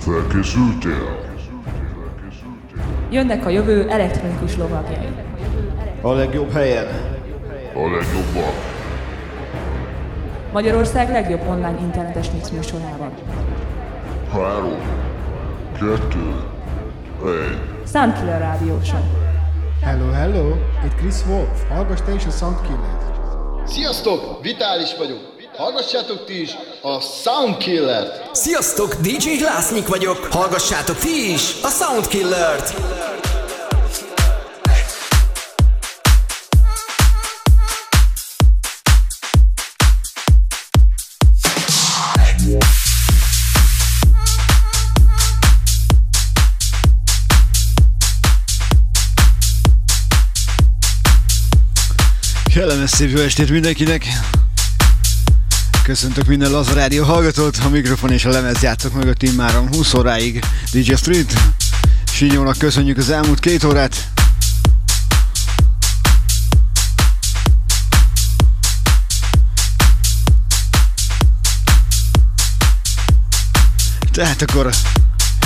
Felkészültél? Jönnek a jövő elektronikus lovagjai. A legjobb helyen. A legjobbak. Magyarország legjobb online internetes mix műsorában. 3, 2, 1. Soundkiller rádióson. Hello, hello, itt Chris Wolf. Hallgass te is a Soundkillert. Sziasztok, Vitális vagyok. Hallgassátok ti is a Soundkillert! Sziasztok, DJ Lásznyik vagyok! Hallgassátok ti is a Soundkillert! Kellemes szép jó estét mindenkinek! Köszöntök minden Laza Rádió hallgatót, a mikrofon és a lemezjátszók mögött immáron 20 óráig DJ Sztrít. Sinyónak köszönjük az elmúlt 2 órát. Tehát akkor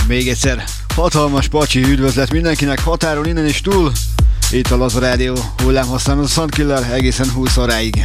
még egyszer hatalmas pacsi üdvözlet mindenkinek határon innen és túl. Itt a Laza Rádió hullámhasználó Soundkiller egészen 20 óráig.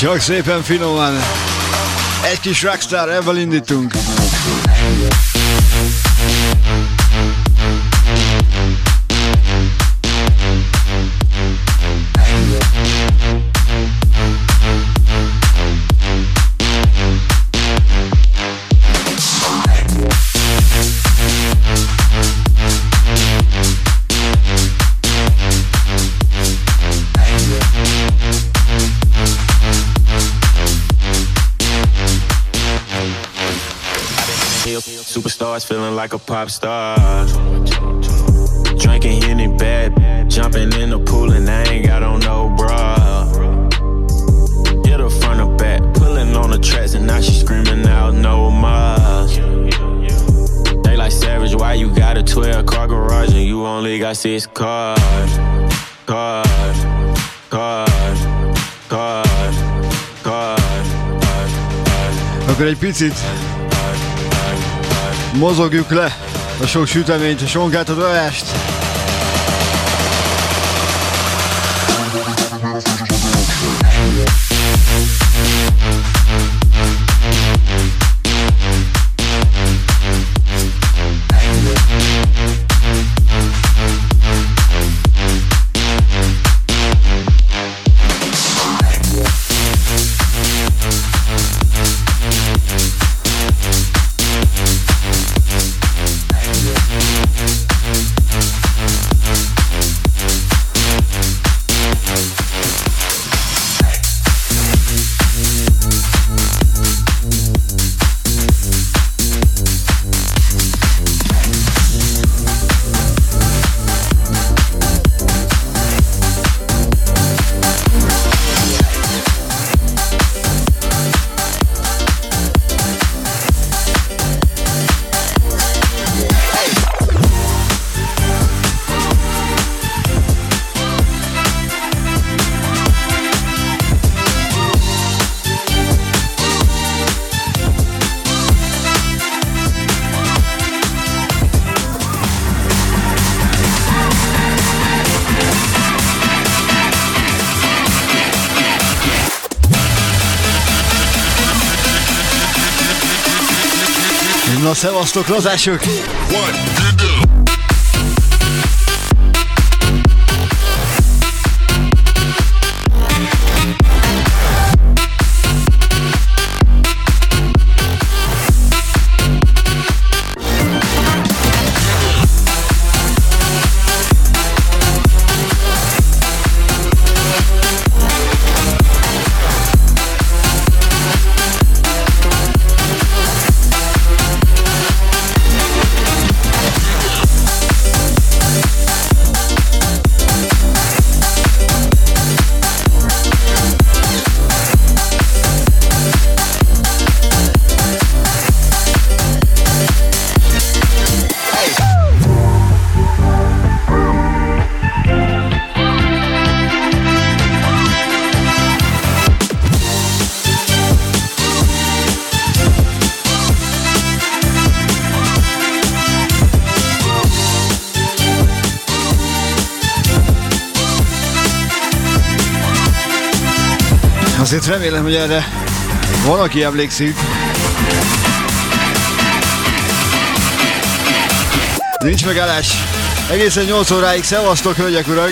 Csak szépen finoman, egy kis rockstar, ebből indítunk. Superstars feeling like a pop star. Drinking Henny bad, jumping in the pool and I ain't got on no bra. Hit her front or back, pulling on the tracks and now she screaming out no more. They like savage, why you got a 12 car garage and you only got 6 cars? Akkor egy picit mozogjuk le a sok süteményt, a sonkát, a dajást. Na szevasztok, lazások! Azért remélem, hogy erre van, aki emlékszik. Nincs megállás. Egészen 8 óráig szevasztok, hölgyek, urak!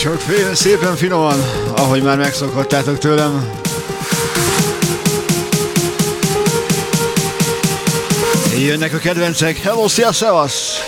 Csak szépen finoman, ahogy már megszokhattátok tőlem. Jönnek a kedvencek. Hello, szia, szevasz!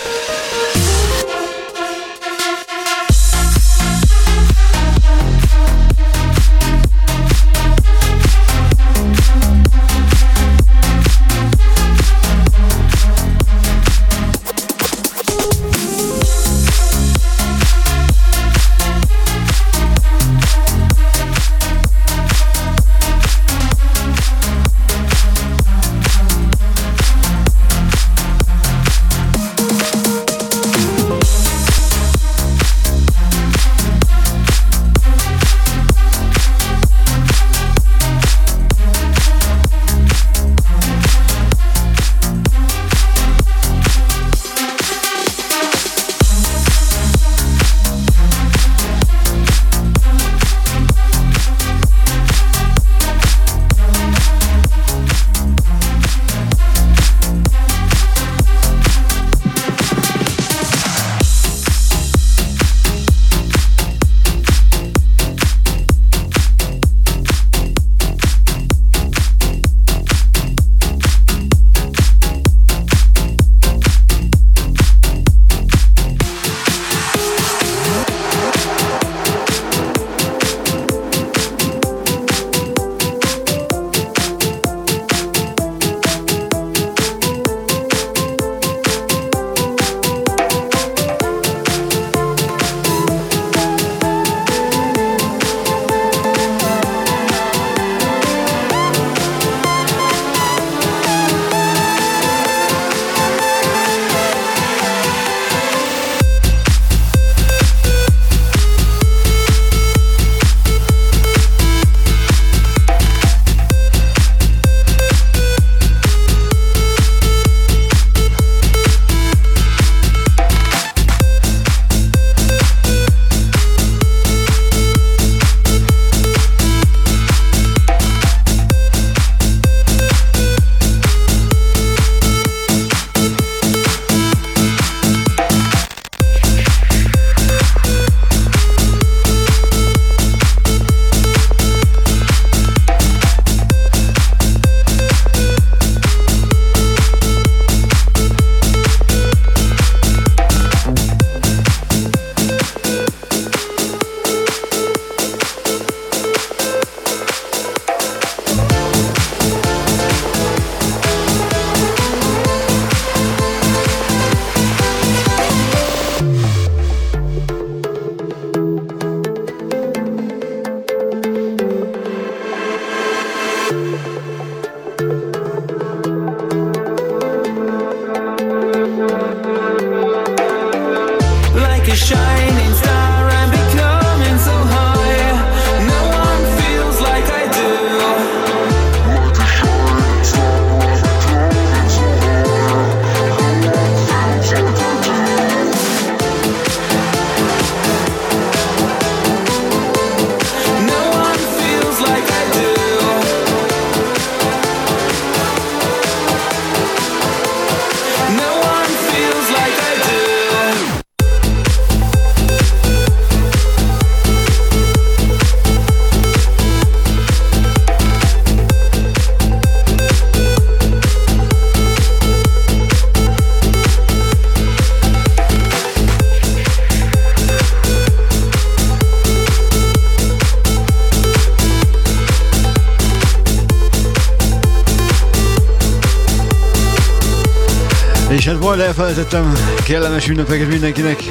És hát majd elfelejtettem, kellemes ünnepeket mindenkinek,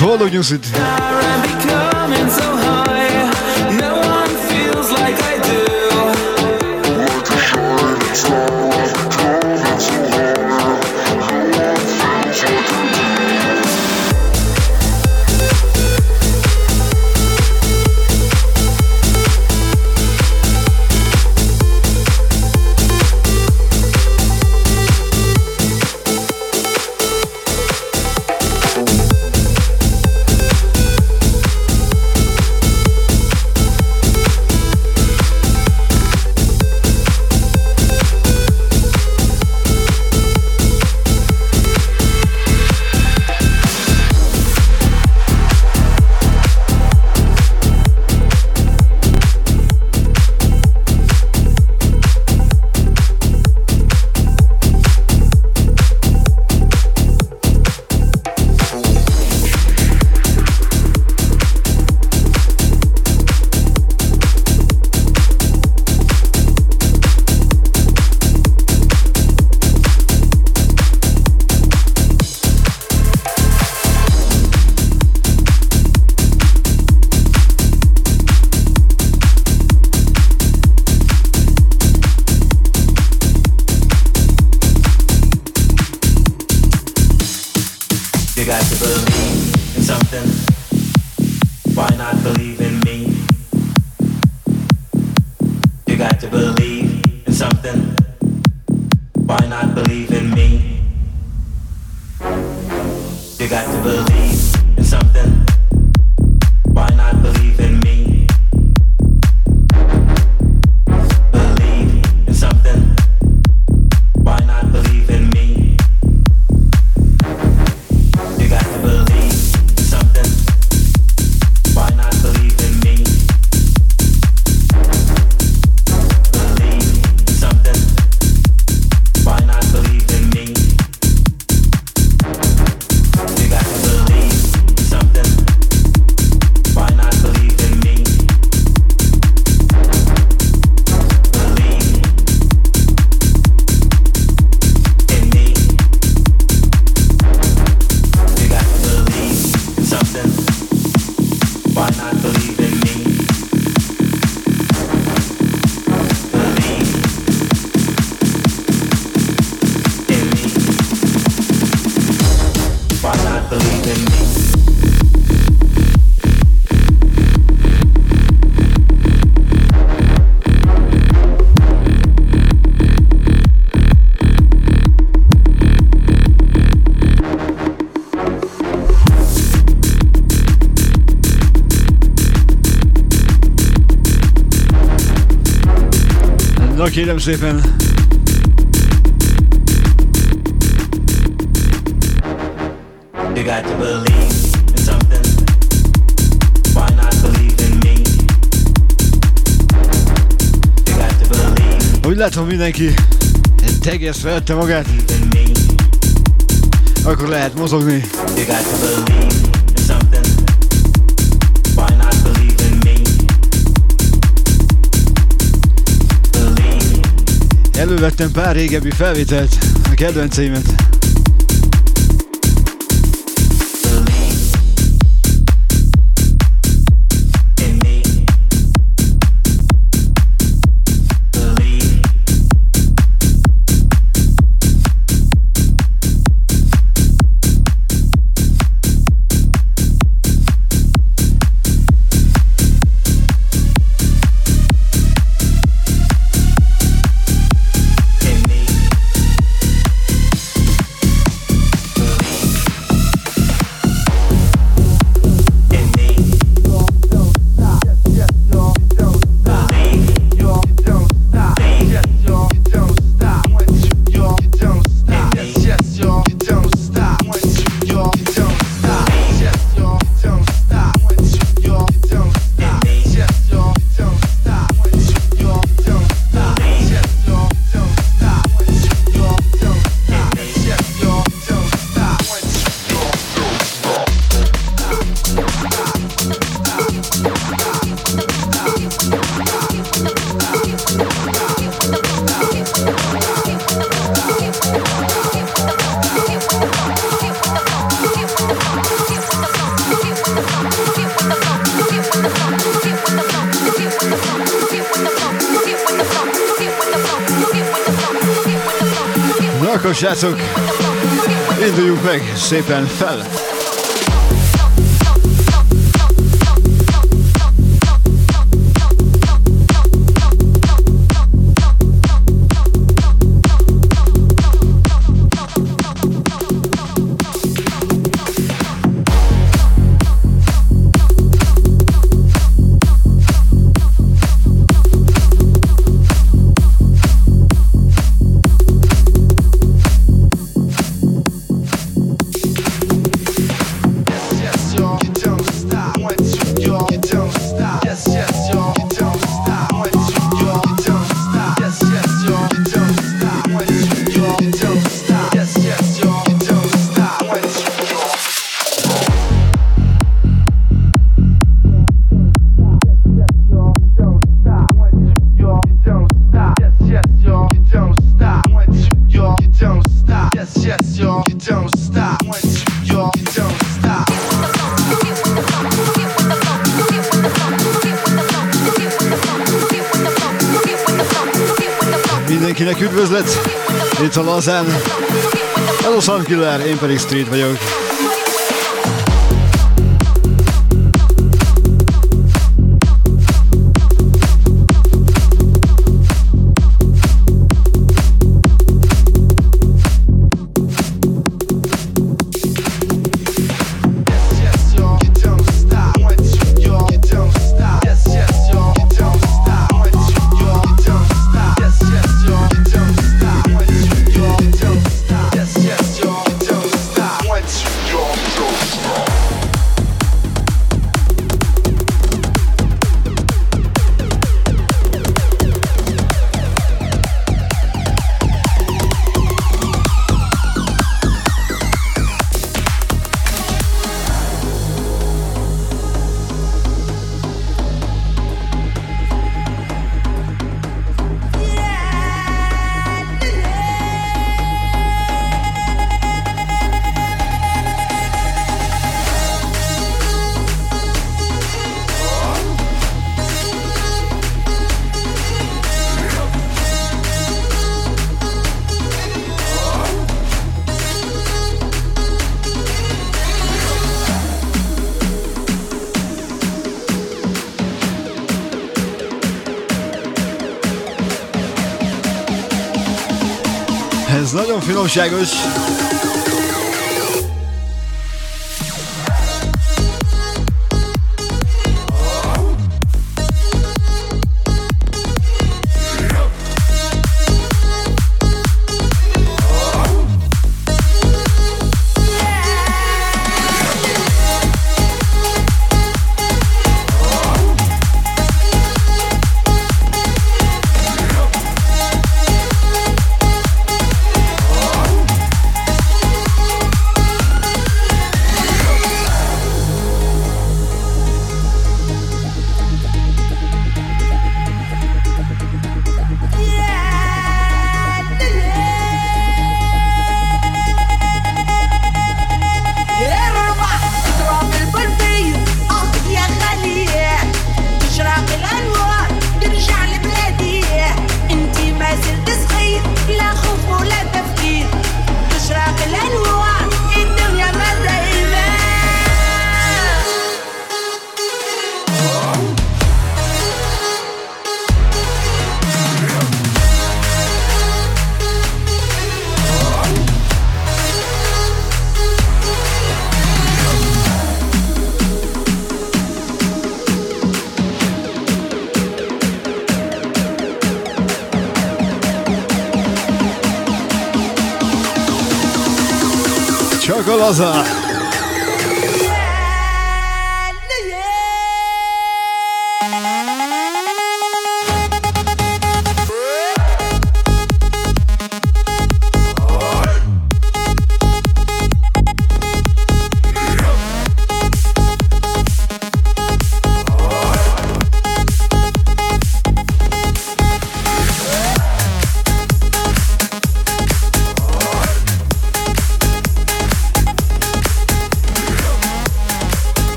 boldog nyuszit! You got to believe in something. Why not believe in me? You got to believe in something. Why not believe in me? You got to believe in something. Why not believe in me? Believe in something. Why not believe in me? You got to believe in something. Why not believe in me? Believe in something. Why not believe in me? You got to believe in something. Why not believe in me? Believe in me. You got to believe in something. Why not believe in me? Believe in me. Why not believe in me? Na kérem szépen! You got to believe in something. Why not believe in me? You got to believe. Úgy látom, mindenki tegezve vette magát. Akkor lehet mozogni. You got to believe in something. Why not believe in me? Believe. Elővettem pár régebbi felvételt, a kedvenceimet. Srácok, induljunk meg szépen fel! Itt a Lazán, hello Soundkiller, én pedig Sztrít vagyok. ez nagyon finomságos. Laza.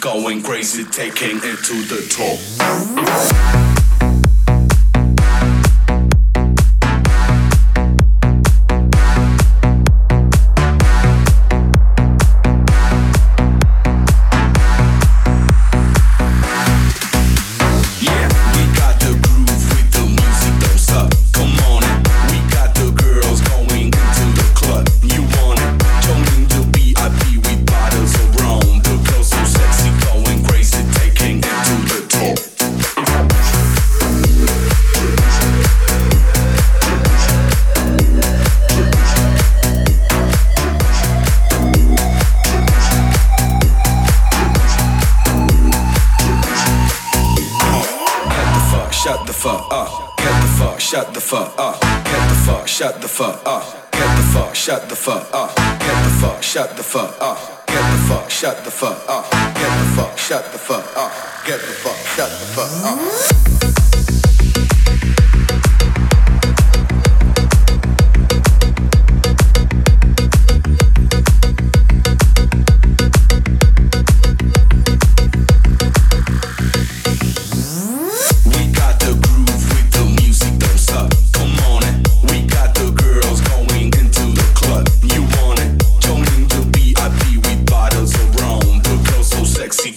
Going crazy, taking it to the top.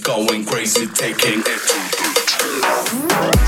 Going crazy, taking it to the top.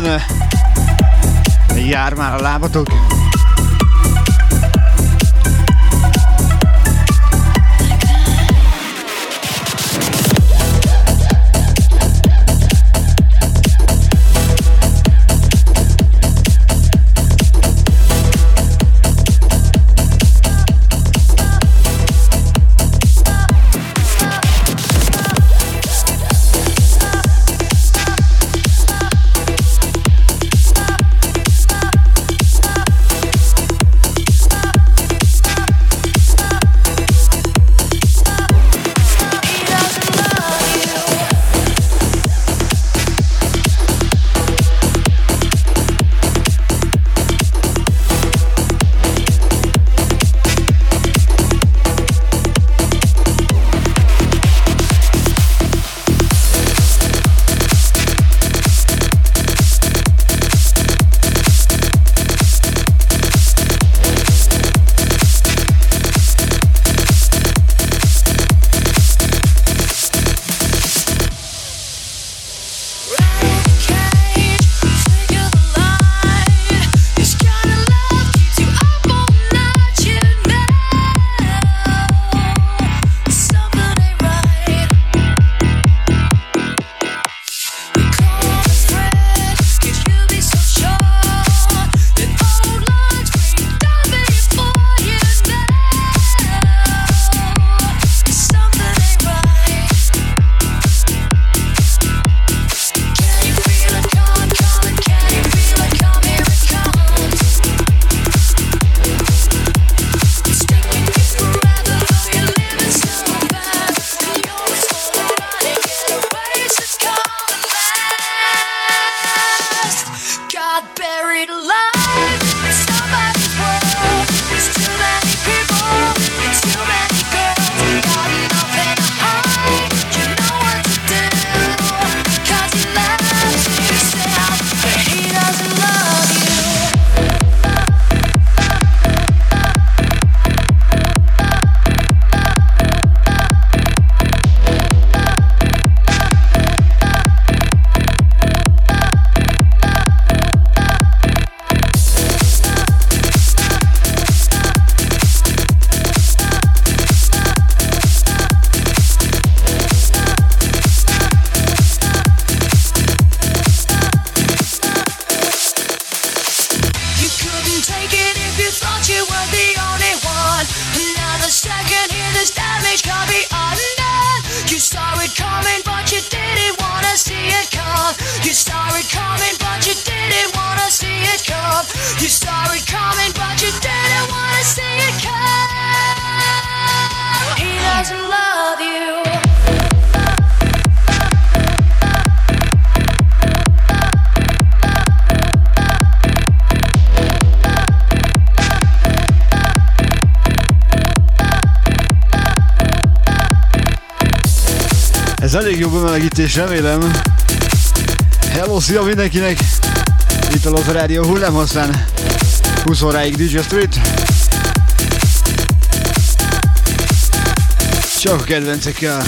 benne. Jár már a lábatok. Ez elég jó bemelegítés, remélem. Hello, szia mindenkinek! Itt a Laza Rádió hullámhosszán. 20 óráig DJ Sztrít. Csak a kedvencekkel.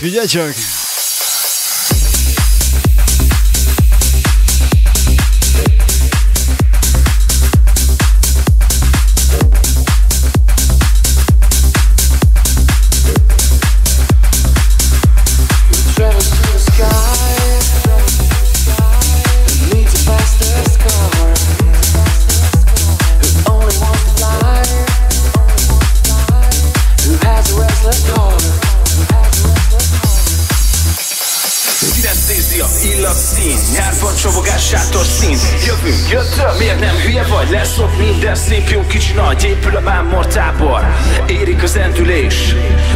Figyelj csak! sátor szín. Jövünk, jöttől, miért nem hülye vagy? Leszok minden szép, jó, kicsi, nagy. Épül a mámortábor, érik az endülés.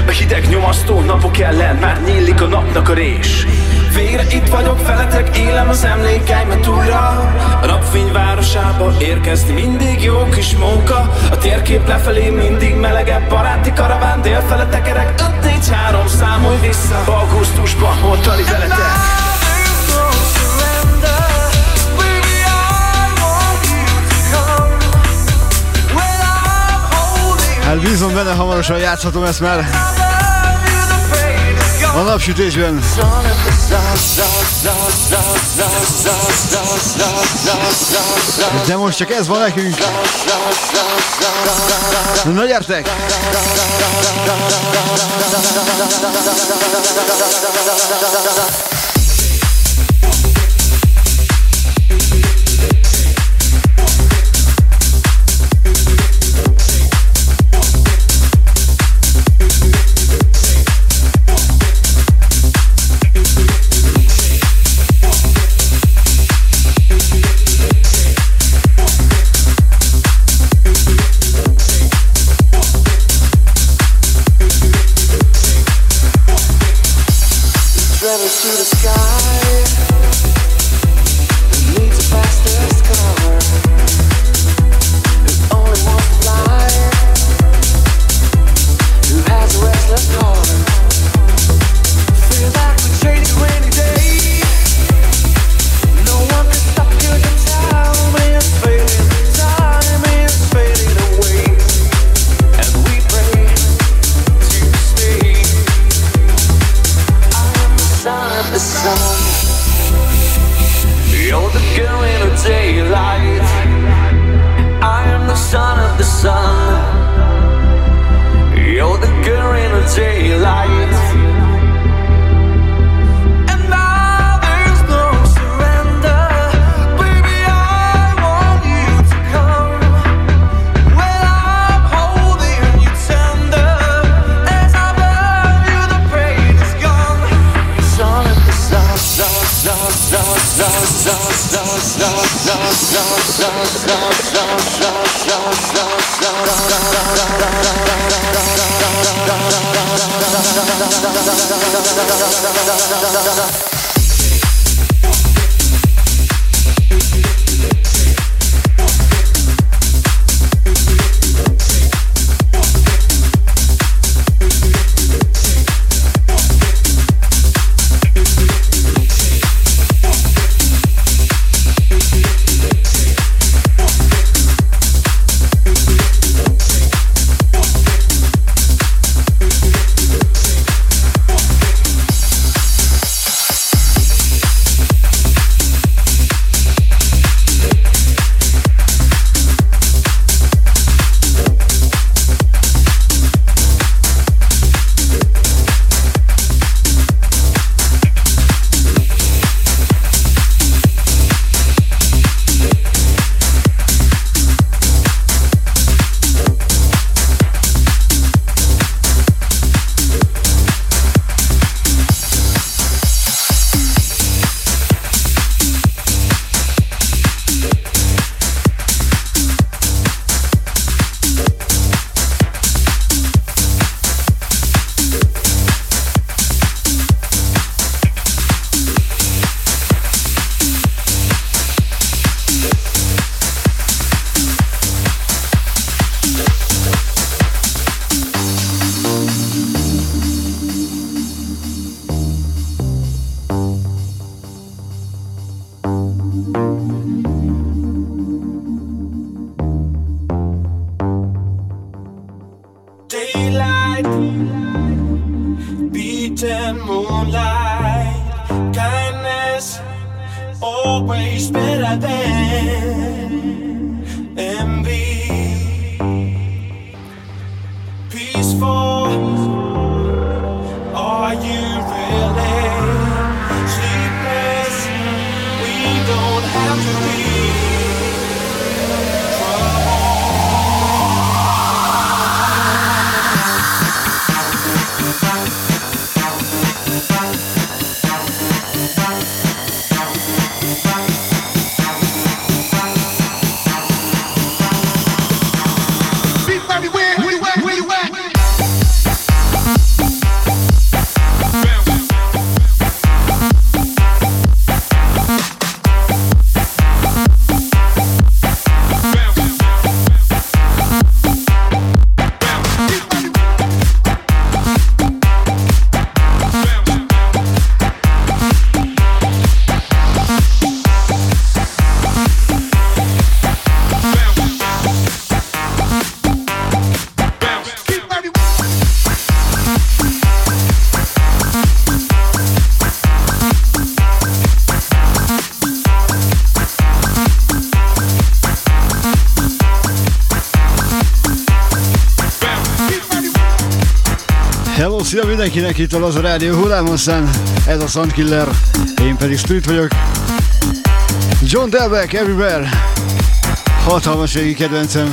A hideg nyomasztó napok ellen már nyílik a napnak a rés. Végre itt vagyok veletek, élem az emlékeimet újra. A napfény városába érkezni mindig jó kis móka. A térkép lefelé mindig melegebb, baráti karaván délfele tekerek. 5-4-3, számolj vissza, augusztusban holtani veletek. Hát bízom benne, hamarosan játszhatom ezt már a napsütésben. De most csak ez van nekünk. Na gyertek! Hello, szia mindenkinek, itt a Laza Rádió hullámosszán, ez a Soundkiller, én pedig Sztrít vagyok. John Delbeck, Everywhere, hatalmas régi kedvencem.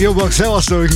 Jobbak, szevasztok!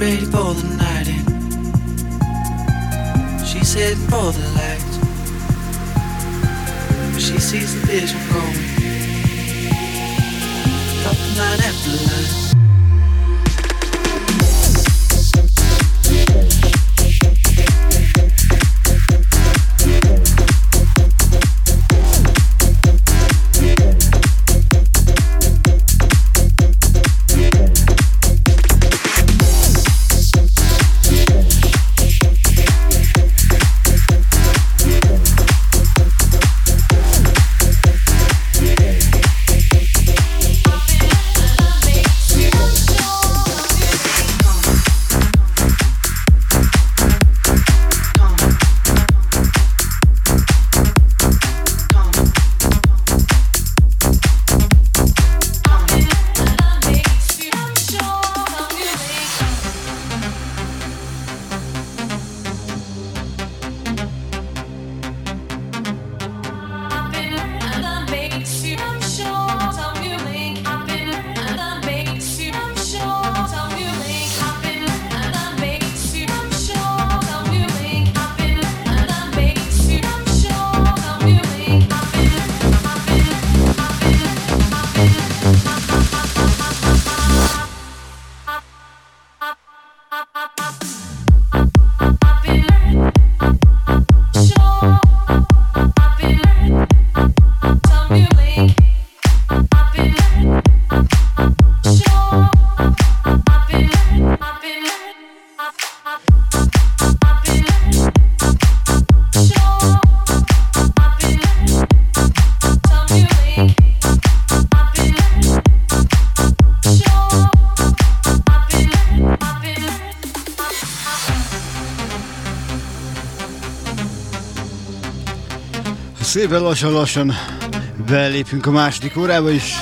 ready for the night in. She's heading for the light, but she sees the vision growing. Top of line after line. Szépen lassan-lassan belépünk a második órába is.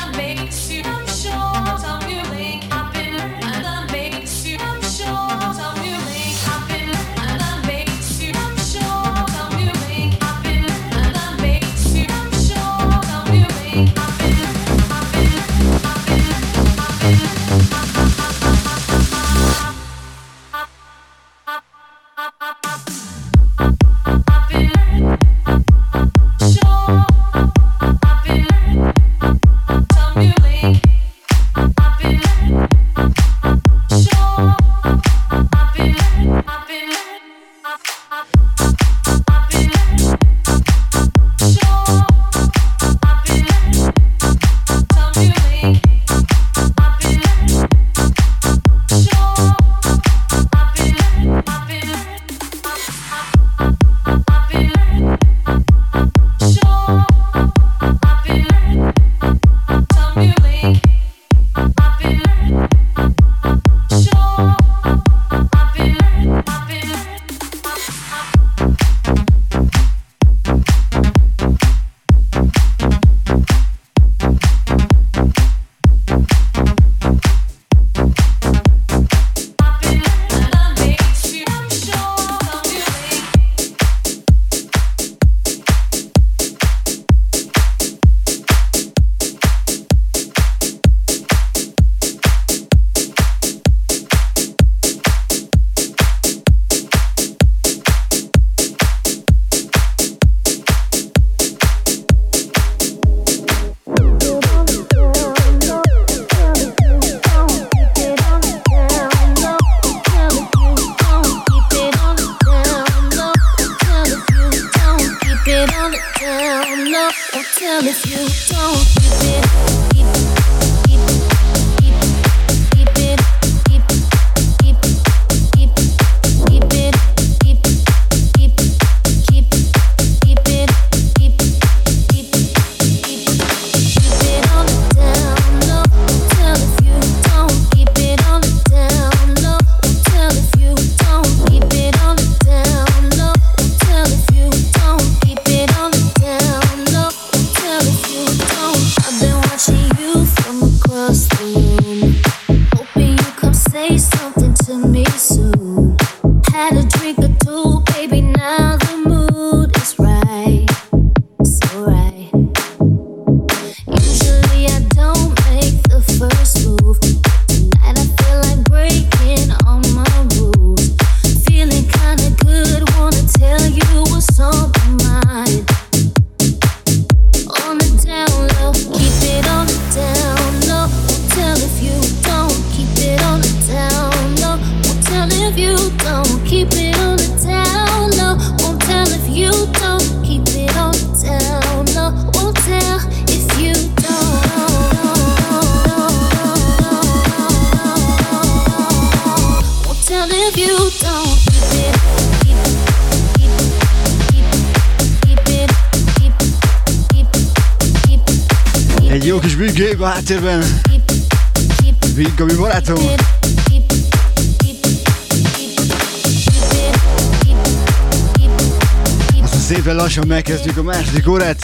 Egy jó kis bűgébb a háttérben. Viggomi barátom. Aztán szépen lassan megkezdjük a második órát.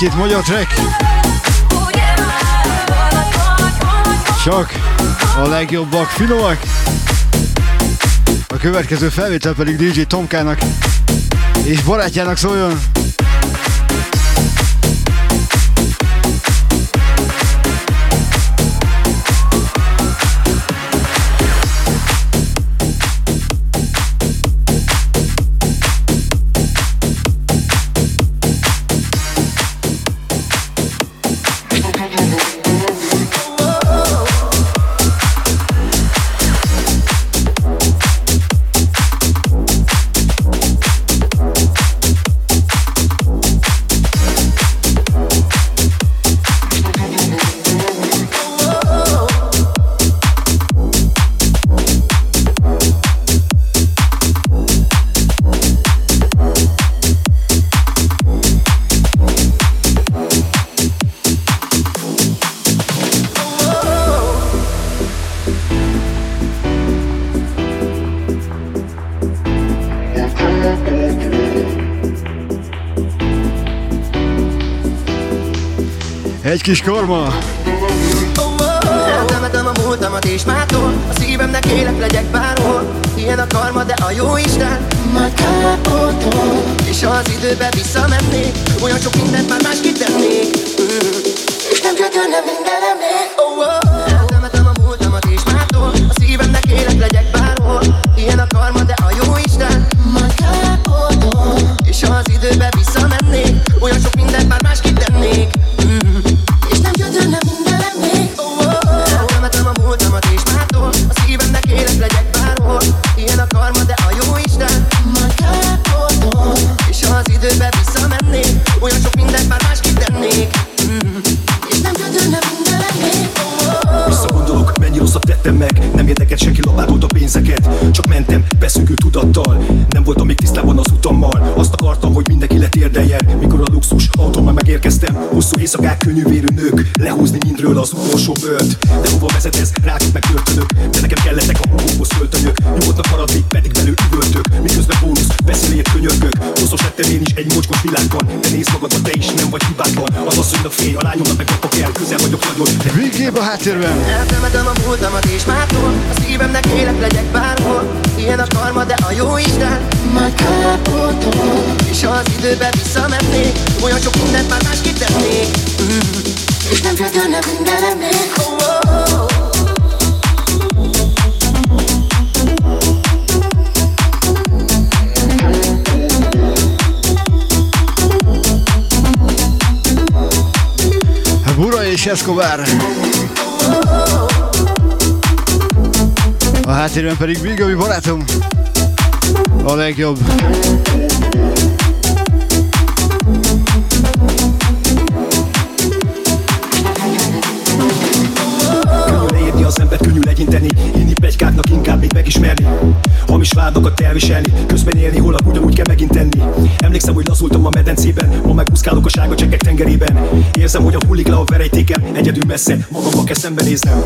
egy-két magyar track. Csak a legjobbak finomak. A következő felvétel pedig DJ Tomkának és barátjának szóljon. Egy kis karma. Eltemetem a múltamat és mától, a szívemnek élek legyek bárhol. Ilyen a karma, de a jó Isten majd kápoltól. És ha az időbe visszamennék, olyan sok mindent már más kitennék. És nem gyötörne mindenem még. Eltemetem a múltamat és mától, a szívemnek élek legyek bárhol. Ilyen a karma, de a jó Isten majd kápoltól. És ha az időbe visszamennék, olyan sok mindent már más kitennék. Csak mentem beszűkült tudattal, nem voltam még tisztában az utammal. Azt akartam, hogy mindenki letérdeljen, mikor a luxus autómmal megérkeztem. Hosszú éjszakák, könnyűvérű nők, lehúzni mindről az utolsó bőrt. De hova vezet ez? Rákot meg törtönök, de nekem kellettek a magukhoz öltönyök. Nyugodtan maradni, pedig belül üvöltök, miközben bónusz, beszélért könyörgök. Hosszos lettem én is egy mocskos világban, de nézd magadba, te is nem vagy hibátlan. Az asszonynak fél, a lányomnak meg apa kell, közel vagyok nagyon. Végébb a háttérben. Eltemetem a múltamat és mától, a szívemnek élek legyek bárhol. Ilyen a karma, de a jó Isten majd kápoltól. És ha az időbe visszamennék, olyan sok mindent már más kitennék. És nem gyötörne mindenem még. Bura és Escobar. A háttérben pedig Bigabi barátom. A legjobb. Az ember könnyű legyinteni, inni pegykáknak inkább még megismerni. Hamis vádakat elviselni, közben élni holnap ugyanúgy kell megint tenni. Emlékszem, hogy lazultam a medencében, ma megúszkálok a sárga csekkek tengerében. Érzem, hogy hullik le a verejtékem, egyedül messze, magammal kell szembenéznem.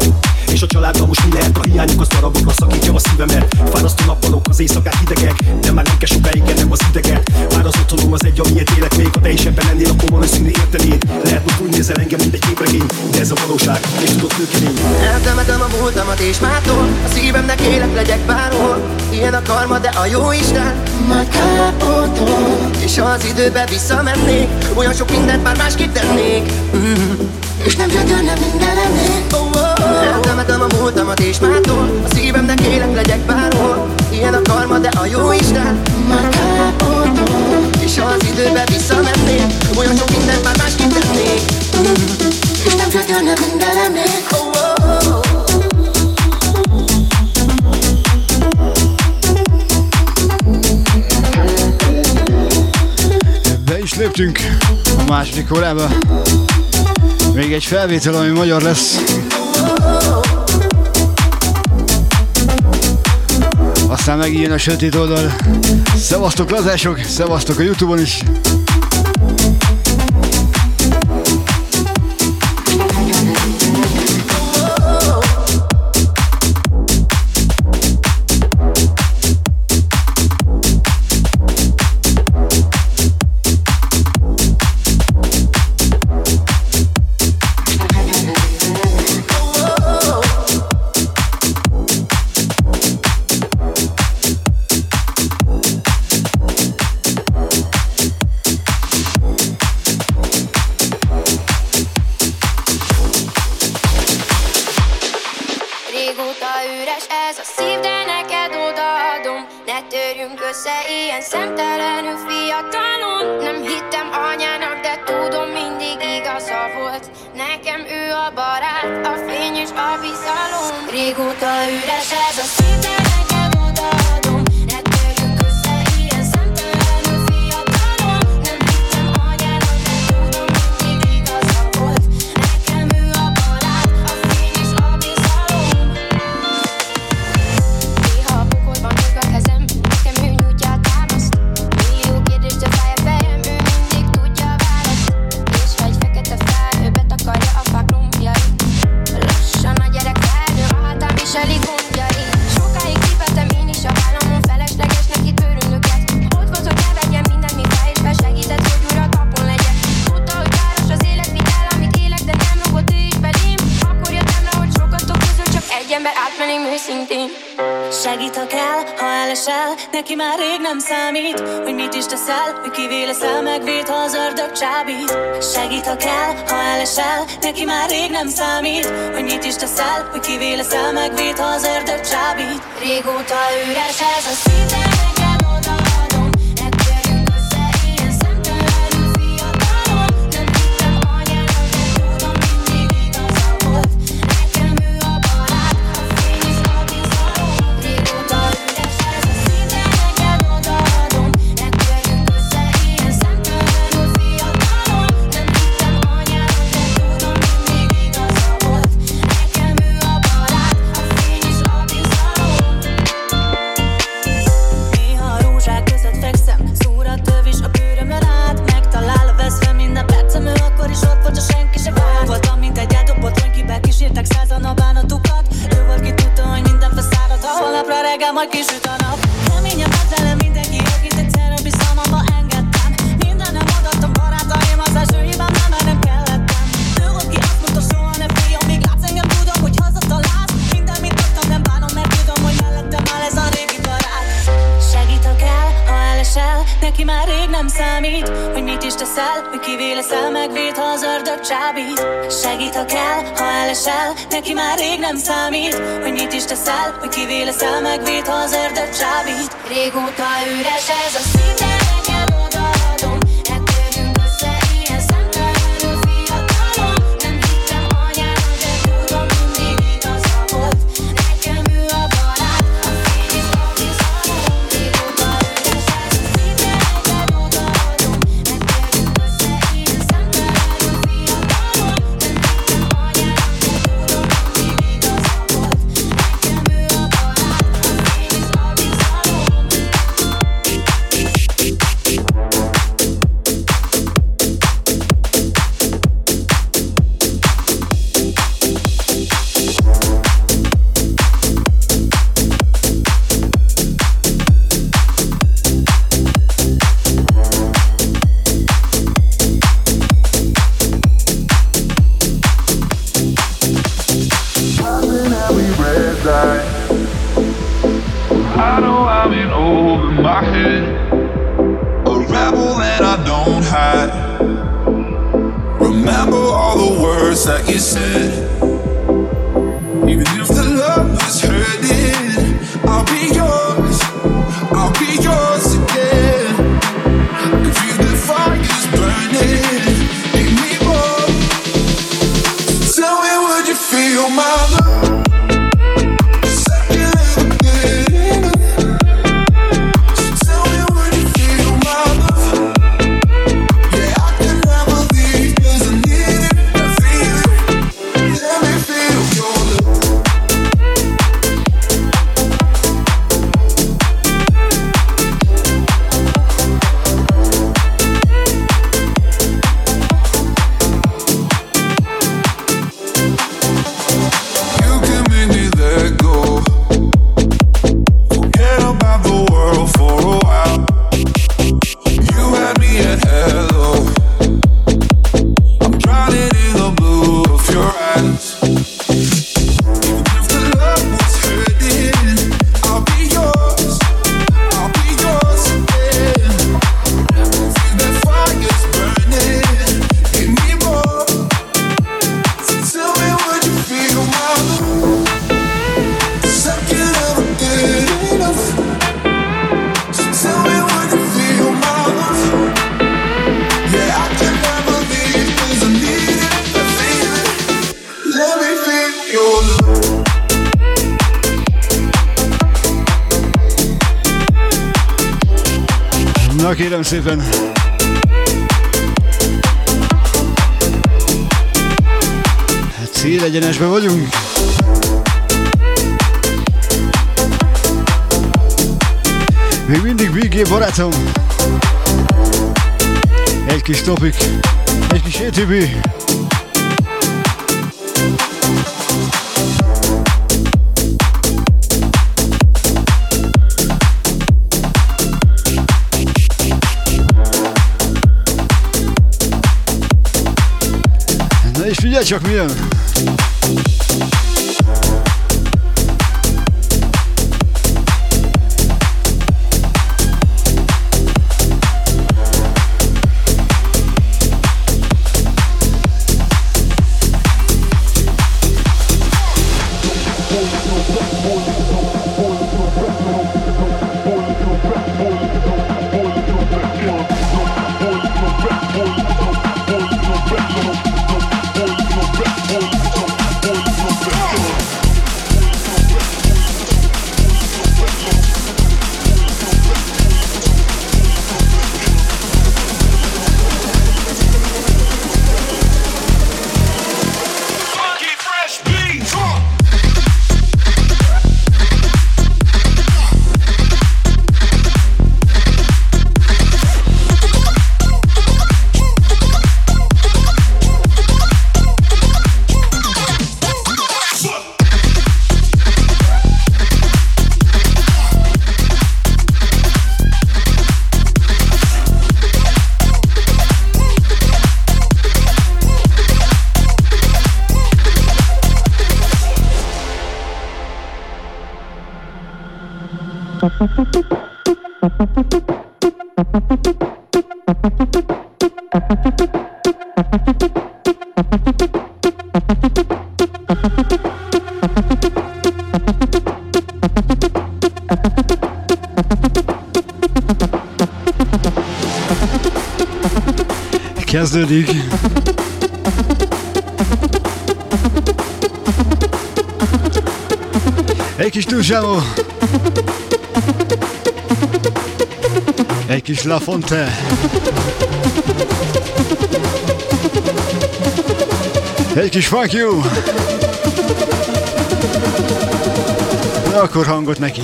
És a családdal most mi lehet, a hiányuk az darabokra szakítja a szívemet. Fárasztó nappalok, az éjszakák hidegek, de már nem kell sokáig ennem az ideget. Már az otthonom az egy, amiért élek még, ha te is ebben lennél, akkor valószínű értenéd. Lehet, most úgy nézel engem, mint egy képregény, de ez a valóság, és tudod nőkemény. A múltamat és mától, a szívemnek élek legyek bárhol. Ilyen a karma, de a jó Isten majd kápoltól. És ha az időbe visszamennék, olyan sok mindent már más kitennék. És nem gyötörne mindenem még. Eltemetem a múltamat és mától, a szívemnek élek legyek bárhol. Ilyen a karma, de a jó Isten majd kápoltól. És ha az időbe visszamennék, olyan sok mindent már más kitennék. És nem gyötörne mindenem még. Léptünk a második órába. Még egy felvétel, ami magyar lesz. Aztán meg ilyen a sötét oldal. Szevasztok lazások, szevasztok a Youtube-on is. szív, de neked odaadom. Ne törjünk össze ilyen szemtelenül fiatalon. Nem hittem anyának, de tudom, mindig igaza volt. Nekem ő a barát, a fény és a bizalom. Régóta üres ez a szív, de neked odaadom. Segítek el, ha elesel, neki már rég nem számít, hogy mit is teszel, hogy kivé leszel, megvéd, ha az ördög csábít. Segítek el, ha elesel, neki már rég nem számít, hogy mit is teszel, hogy kivé leszel, megvéd, ha az ördög csábít. Régóta üres ez a szívem. Neki már rég nem számít, hogy mit is teszel, hogy kivé leszel, megvéd, ha az ördög csábít. Régóta üres ez a szív, de neked odaadom. Ne törjünk össze ilyen szemtelenül fiatalon. Nem hittem anyának, de tudom, mindig igaza volt. Nekem ő a barát, a fény és a bizalom. Régóta üres ez a szív, de neked odaadom. Ne törjünk össze ilyen szemtelenül fiatalon. Nem hittem anyának, Na kérem szépen! Hát célegyenesben vagyunk! Még mindig BG barátom! Egy kis topik, egy kis ETB! Na és figyelj csak milyen! Kezdődik. Egy kis túlzsávó. Egy kis La Fontaine. Egy kis fuck you. Na, akkor hangot neki.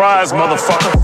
surprise, motherfucker.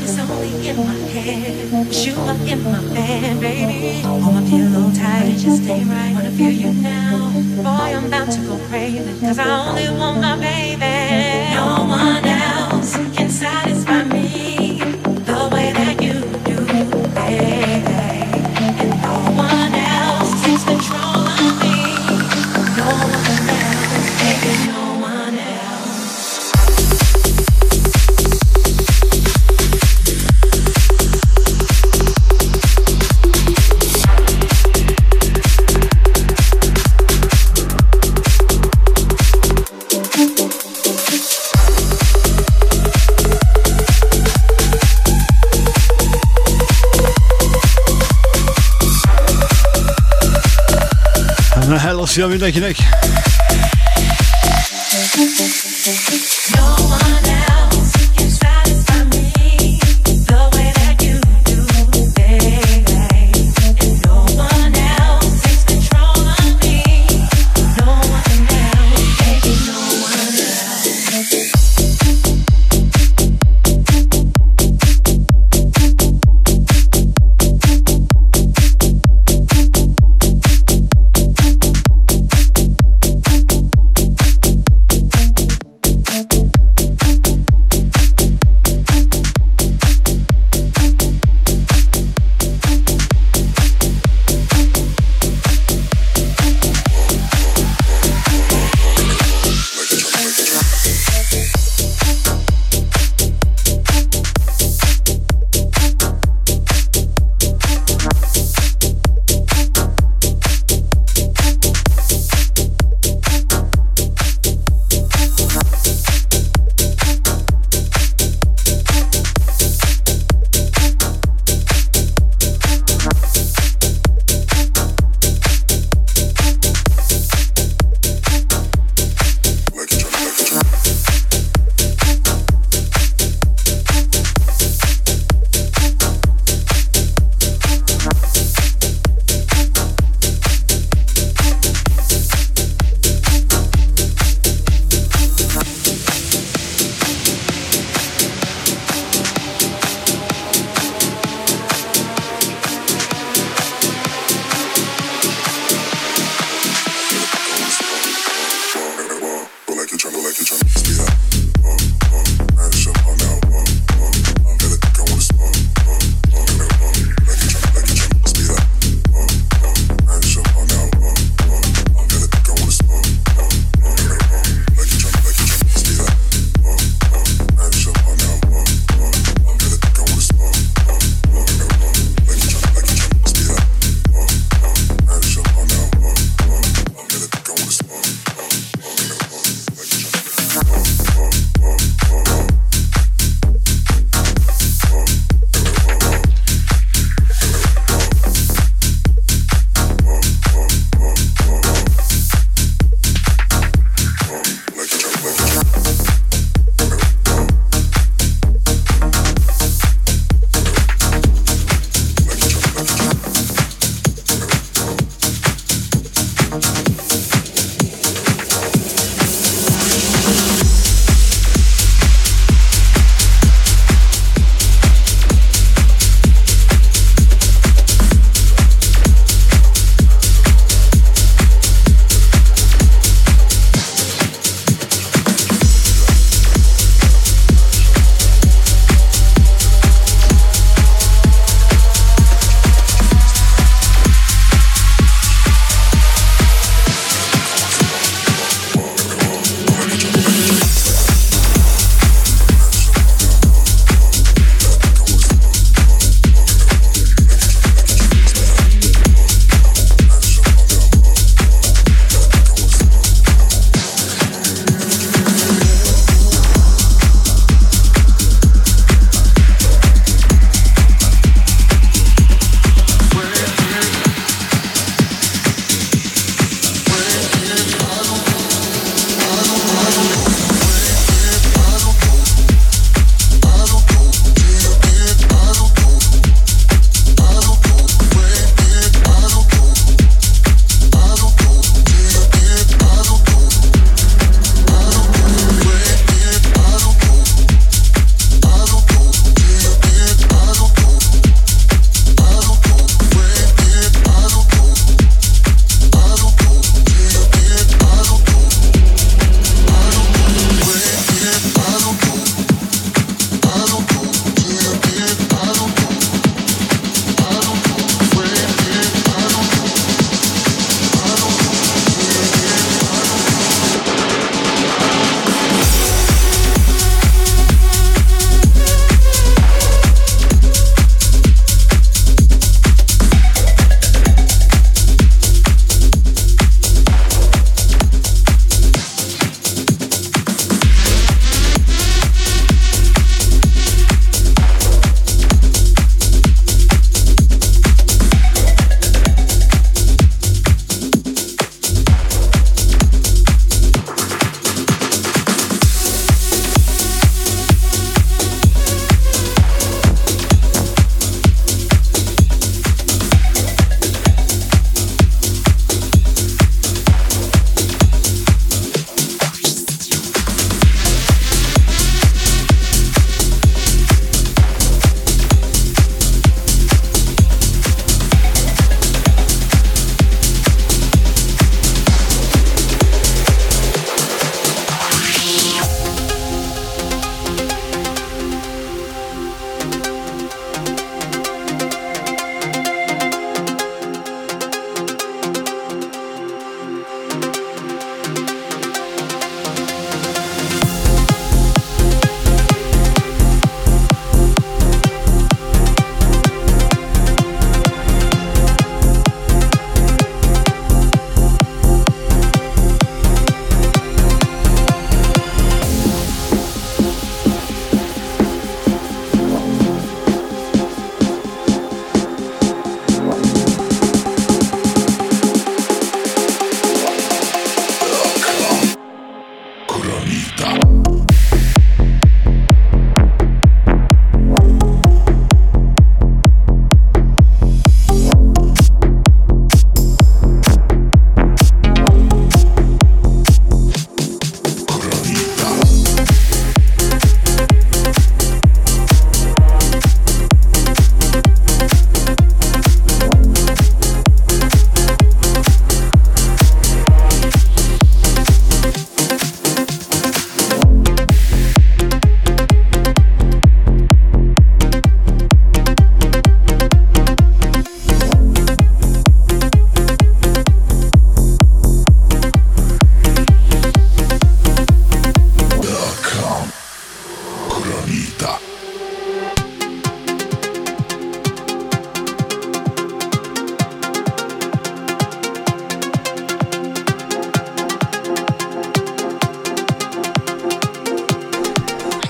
It's only in my head. You are in my bed, baby. Oh, I'm feeling a little tired, just stay right. Wanna feel you now. Boy, I'm about to go crazy, 'cause I only want my baby. No one else can satisfy me the way that you do, baby. And no one else takes control of me. No one else, baby, no. Szia mindenkinek!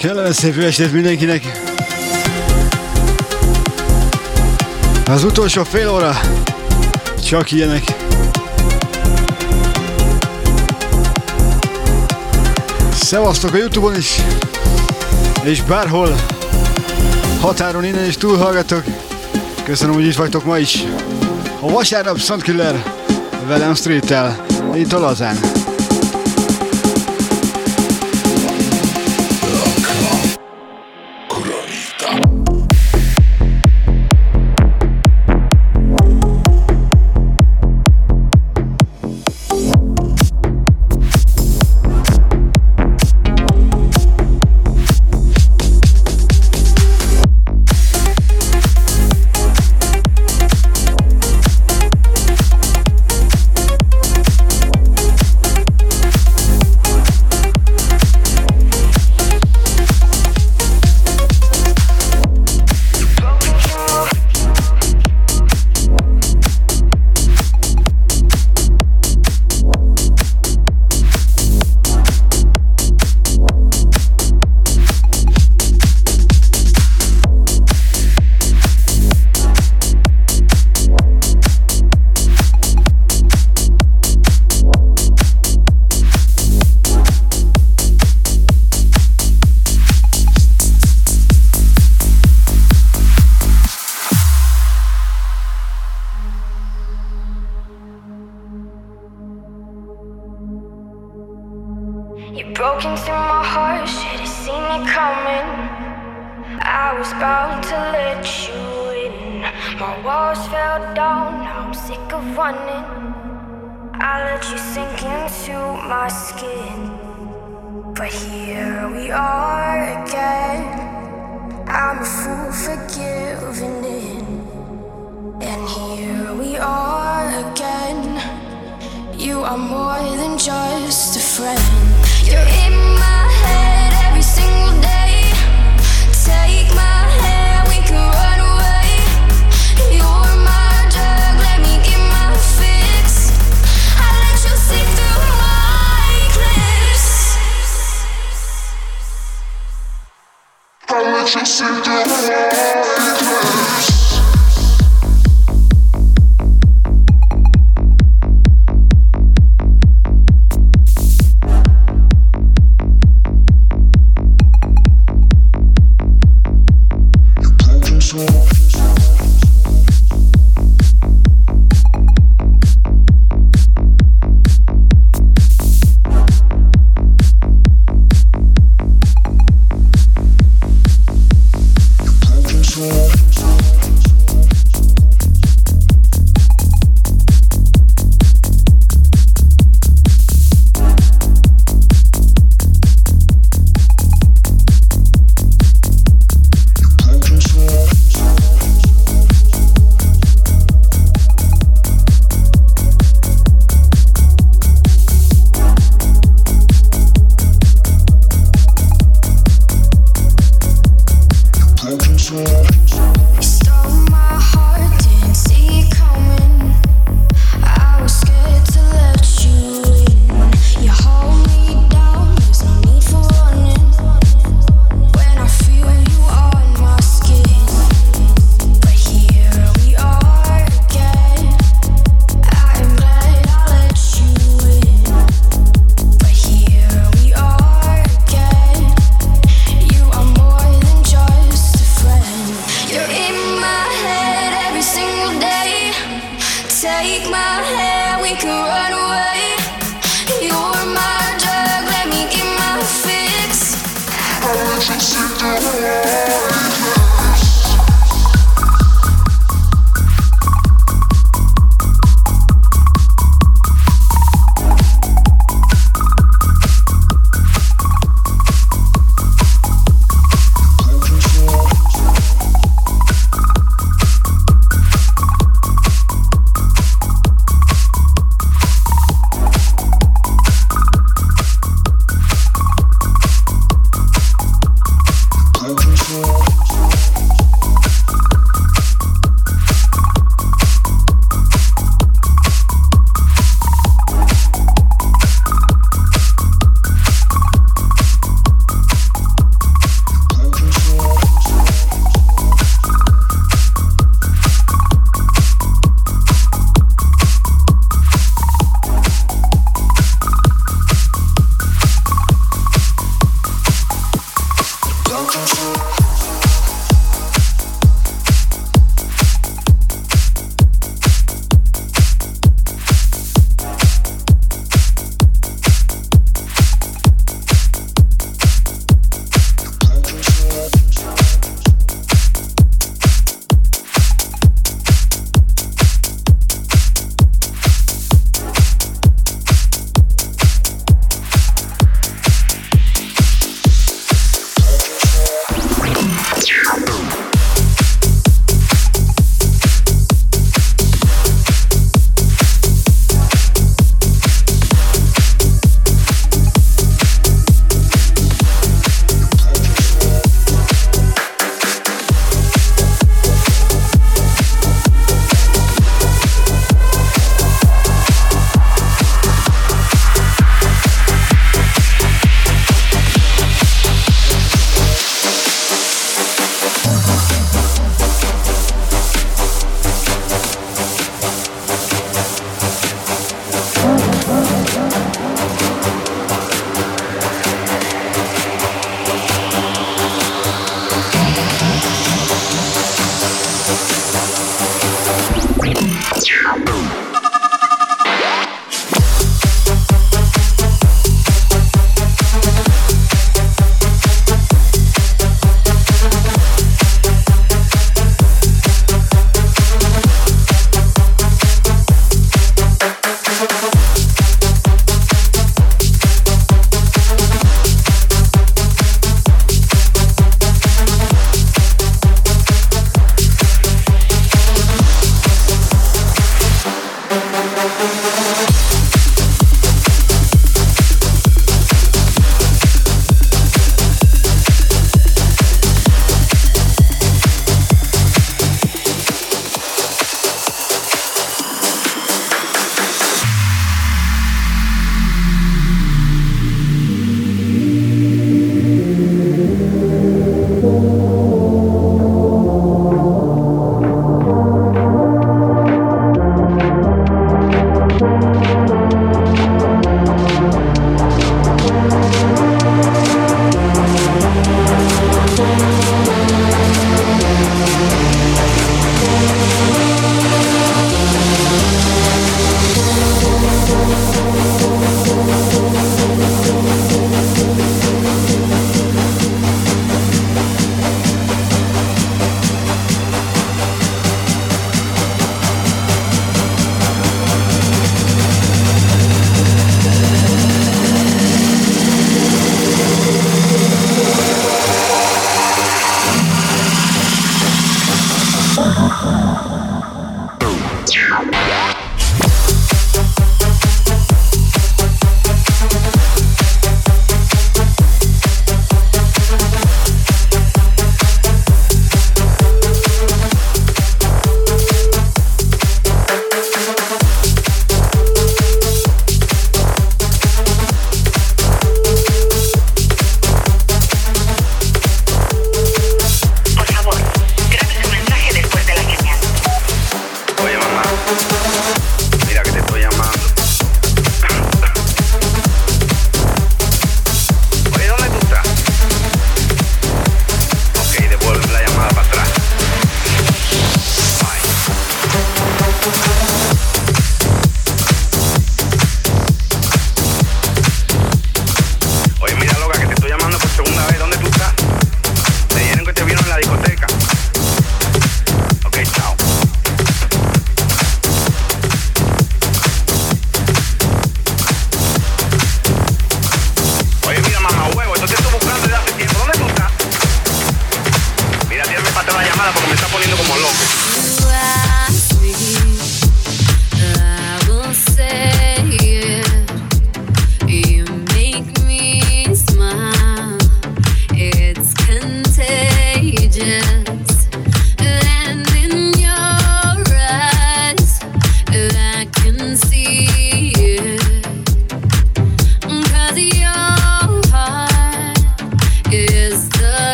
Kellemes szép estét mindenkinek! Az utolsó fél óra csak ilyenek. Szevasztok a Youtube-on is, és bárhol határon innen is túlhallgatok. Köszönöm, hogy itt vagytok ma is. A vasárnap Soundkiller velem Sztríttel, itt a Lazán. You're in my head every single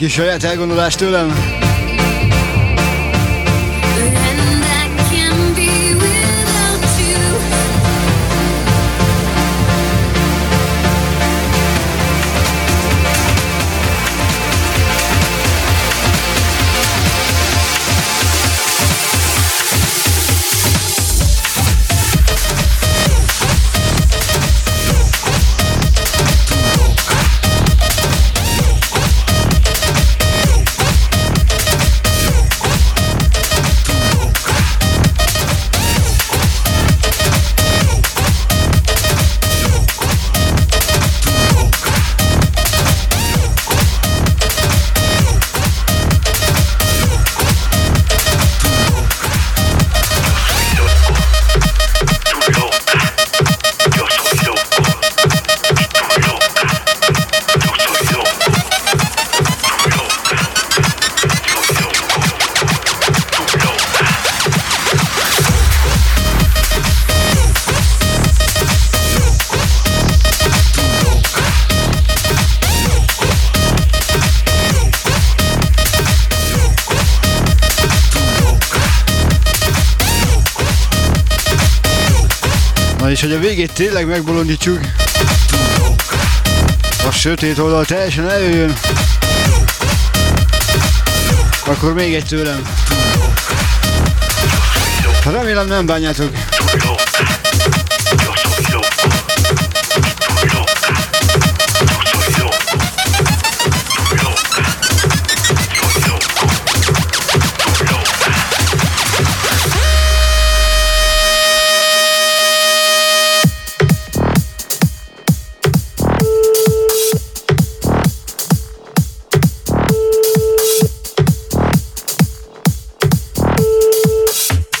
Kis saját elgondolás tőlem. És hogy a végét tényleg megbolondítsuk, a sötét oldal teljesen előjön, akkor még egy tőlem. Remélem nem bánjátok.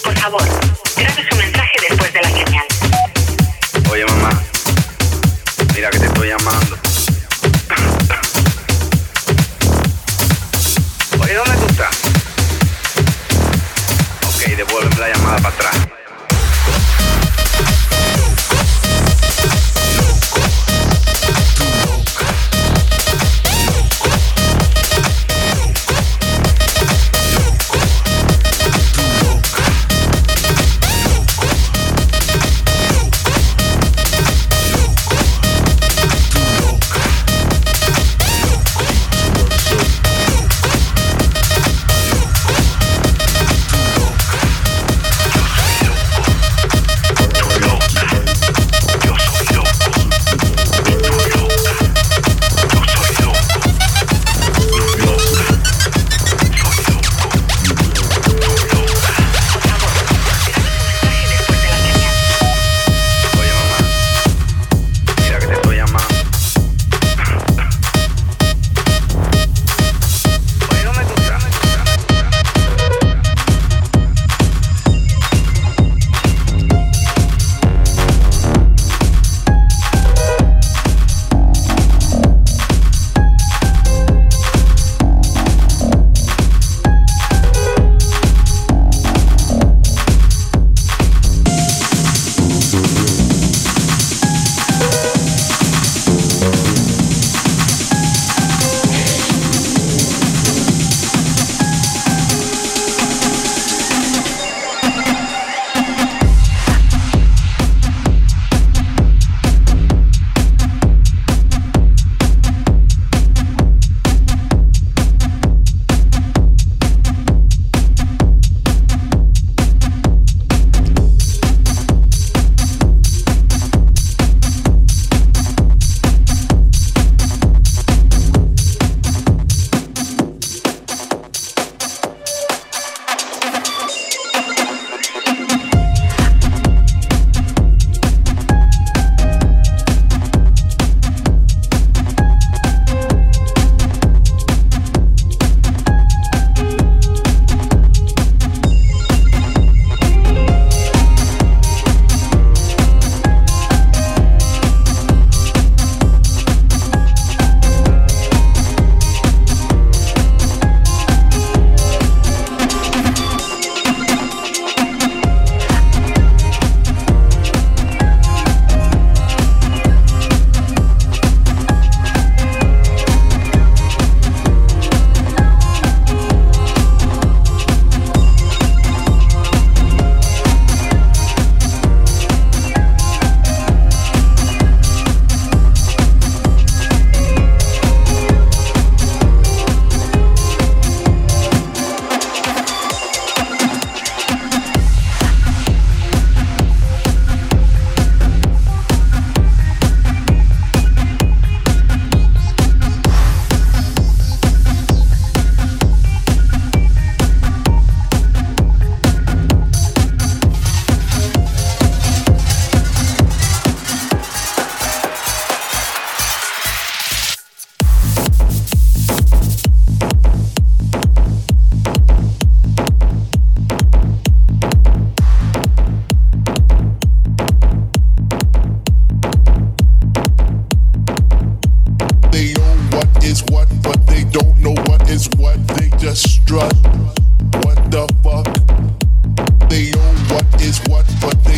Por favor, grabe su mensaje.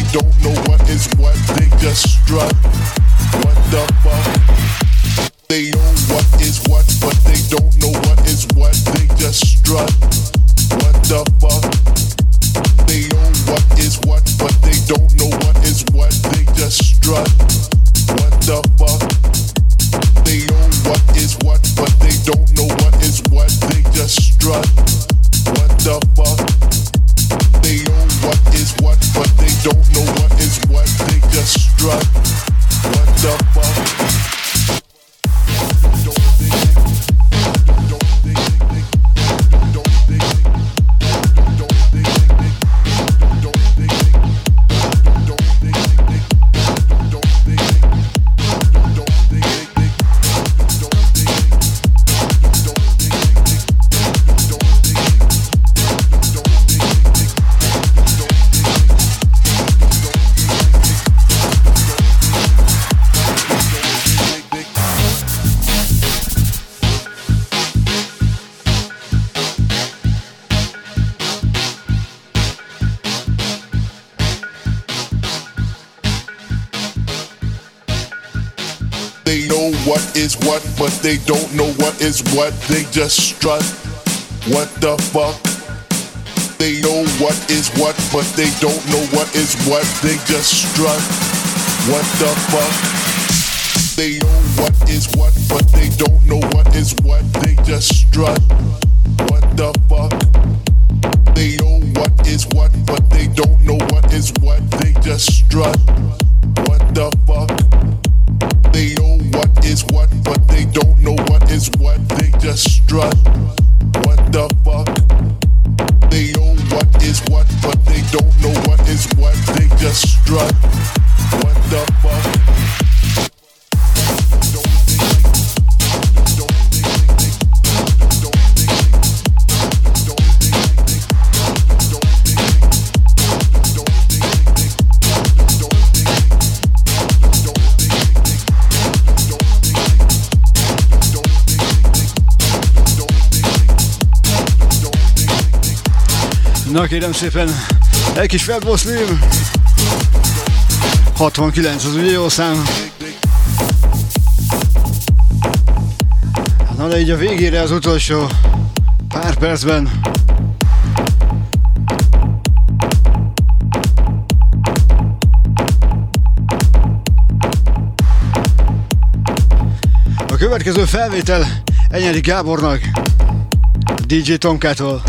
They don't know what is what, they just strut. What the fuck? They know what is what, but they don't know what is what, they just strut. What the fuck? They know what is what, but they don't know what is what, they just strut. What the fuck? They know what is what, but they don't know what is what, they just strut. What the fuck? They know what is what, but they don't know what is what, they just strut. What the fuck? What is what, but they don't know what is what, they just strut. What the fuck? They know what is what, but they don't know what is what, they just strut. What the fuck? They know what is what, but they don't know what is what, they just strut. What the fuck? They know what is what, but they don't know what is what, they just strut. What the fuck? They know what is what, but they don't know what is what, they just strut. What the fuck? They know what is what, but they don't know what is what, they just strut. What the fuck? Na kérem szépen, egy kis felboszlím, 69 az ugye jó szám. Na de így a végére az utolsó pár percben a következő felvétel Enyedi Gábornak, DJ Tomkától.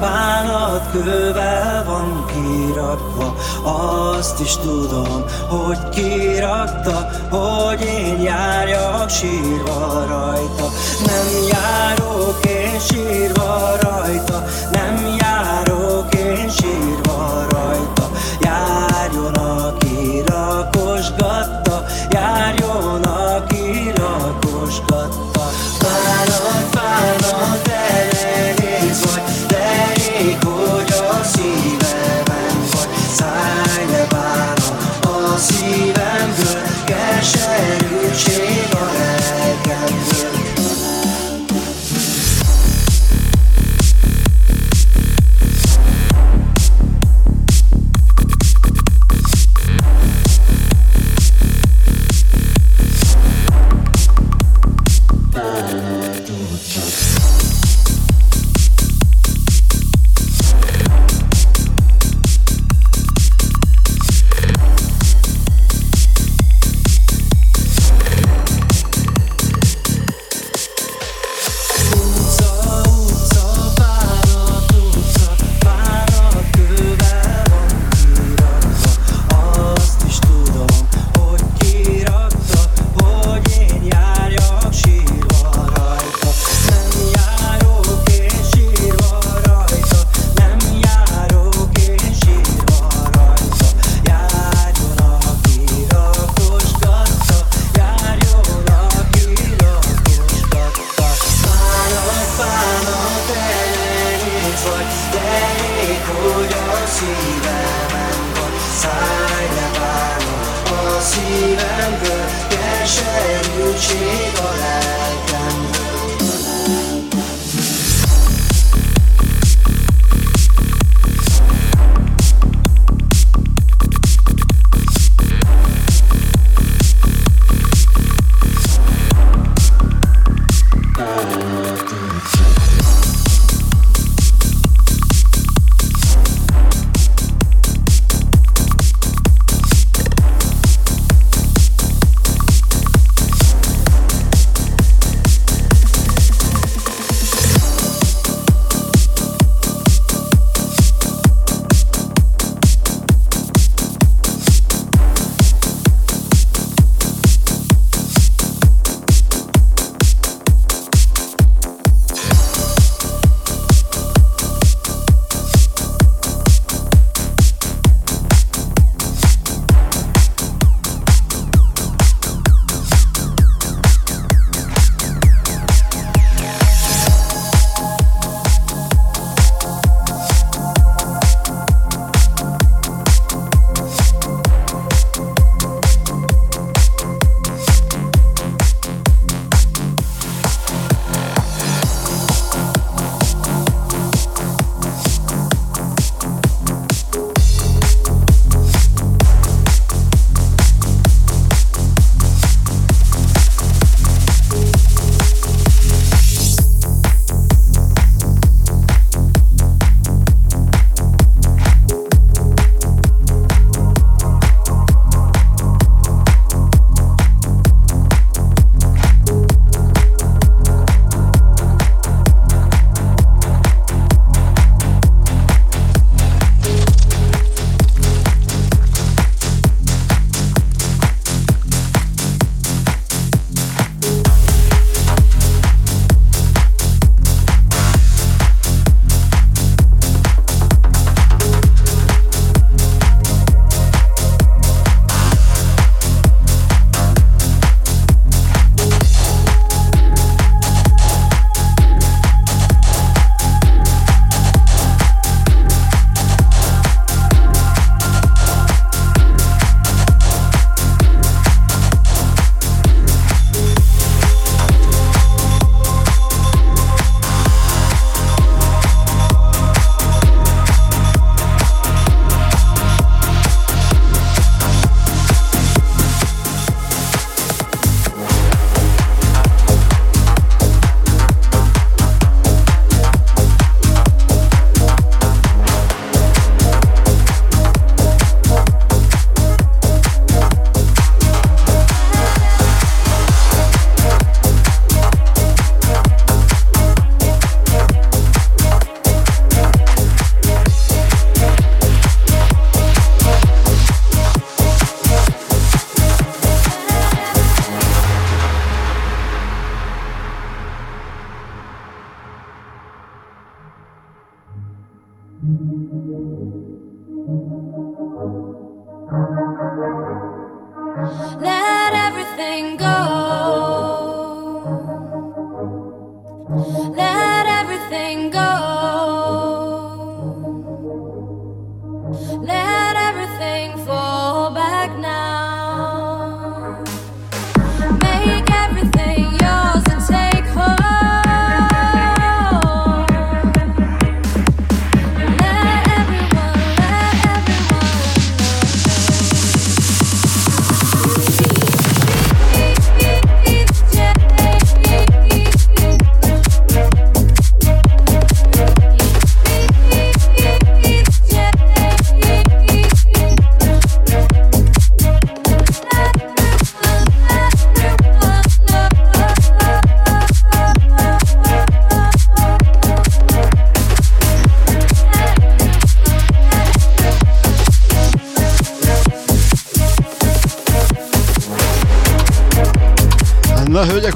Bánatkővel van kirakva, azt is tudom, hogy kirakta, hogy én járjak sírva rajta. Nem járok én sírva rajta, nem járok én sírva rajta. Járjon, aki rakosgatta, járjon, aki rakosgatta. Bánat, erre nézz vagy, de rég, hogy a szívemben vagy. Szállj le bánat, a szívemből, keserűség a lelkemből. Kétség a lelkemből.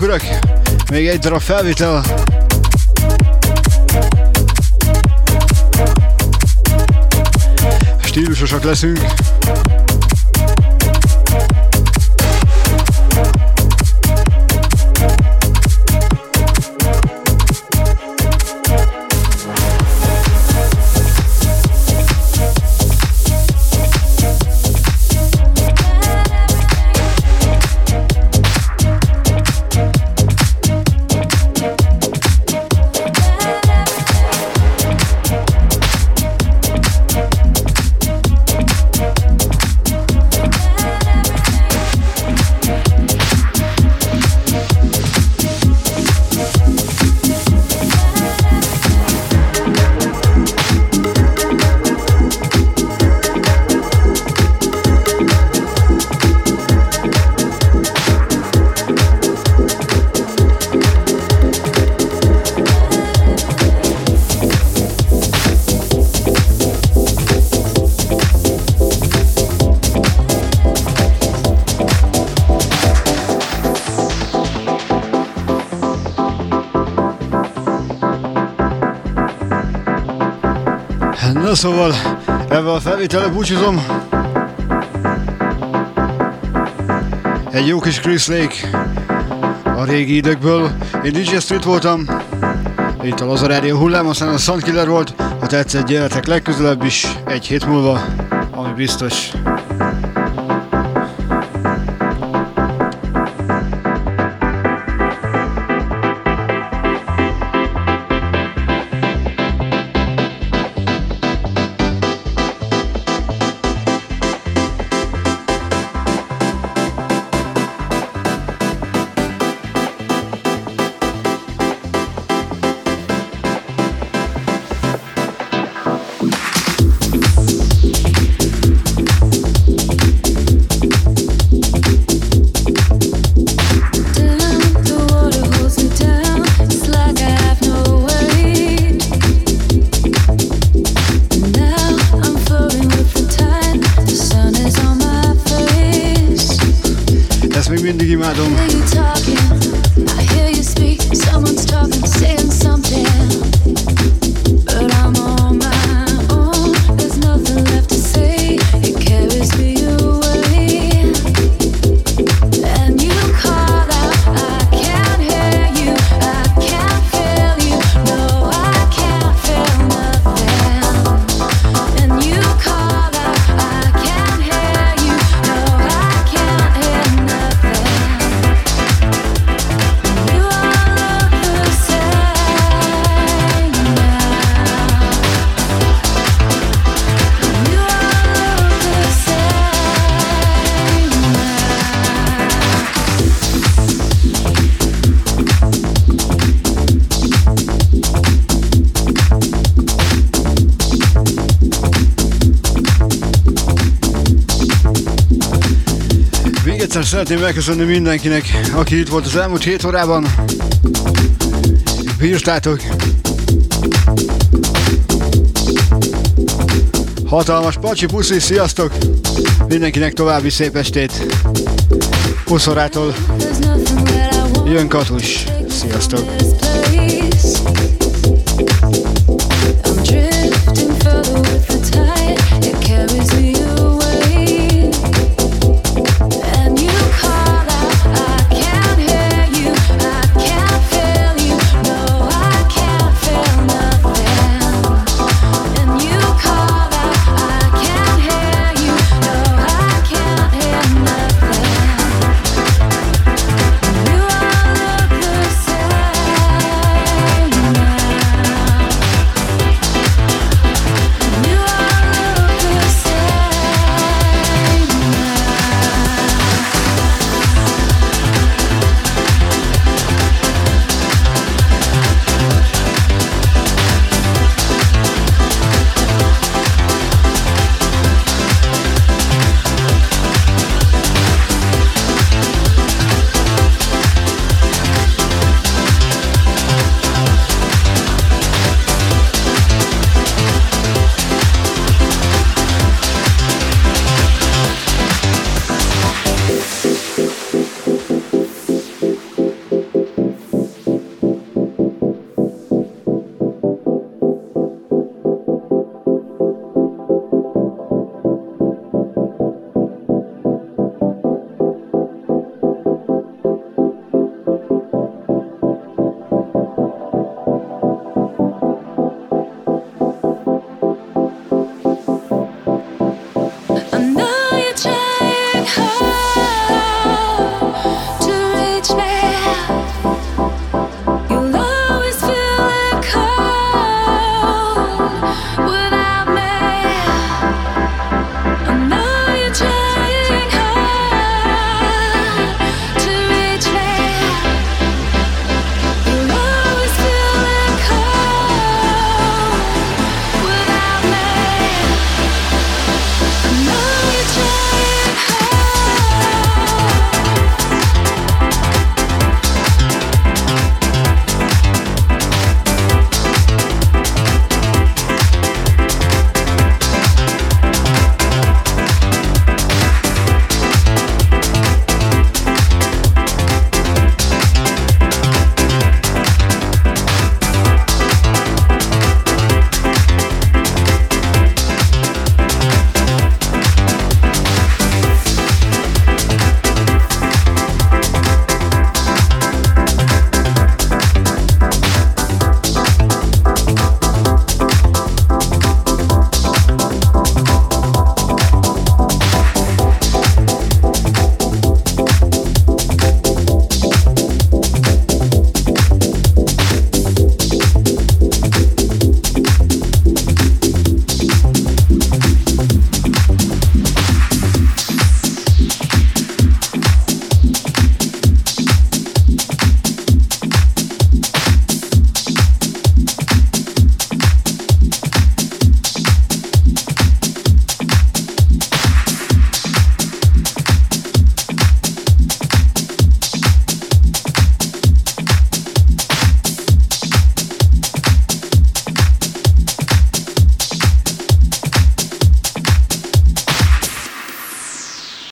Urak, még egy darab felvétel. Stílusosak leszünk. Na szóval, ebben a felvétellel búcsúzom. Egy jó kis Chris Lake a régi időkből. Én DJ Sztrít voltam, itt a Laza Rádió hullám, aztán a Soundkiller volt. Ha tetszett, gyertek legközelebb is, egy hét múlva, ami biztos. Szeretném megköszönni mindenkinek, aki itt volt az elmúlt 7 órában. Bírtátok. Hatalmas pacsi, puszi, sziasztok! Mindenkinek további szép estét. 20 órától jön Katus. Sziasztok!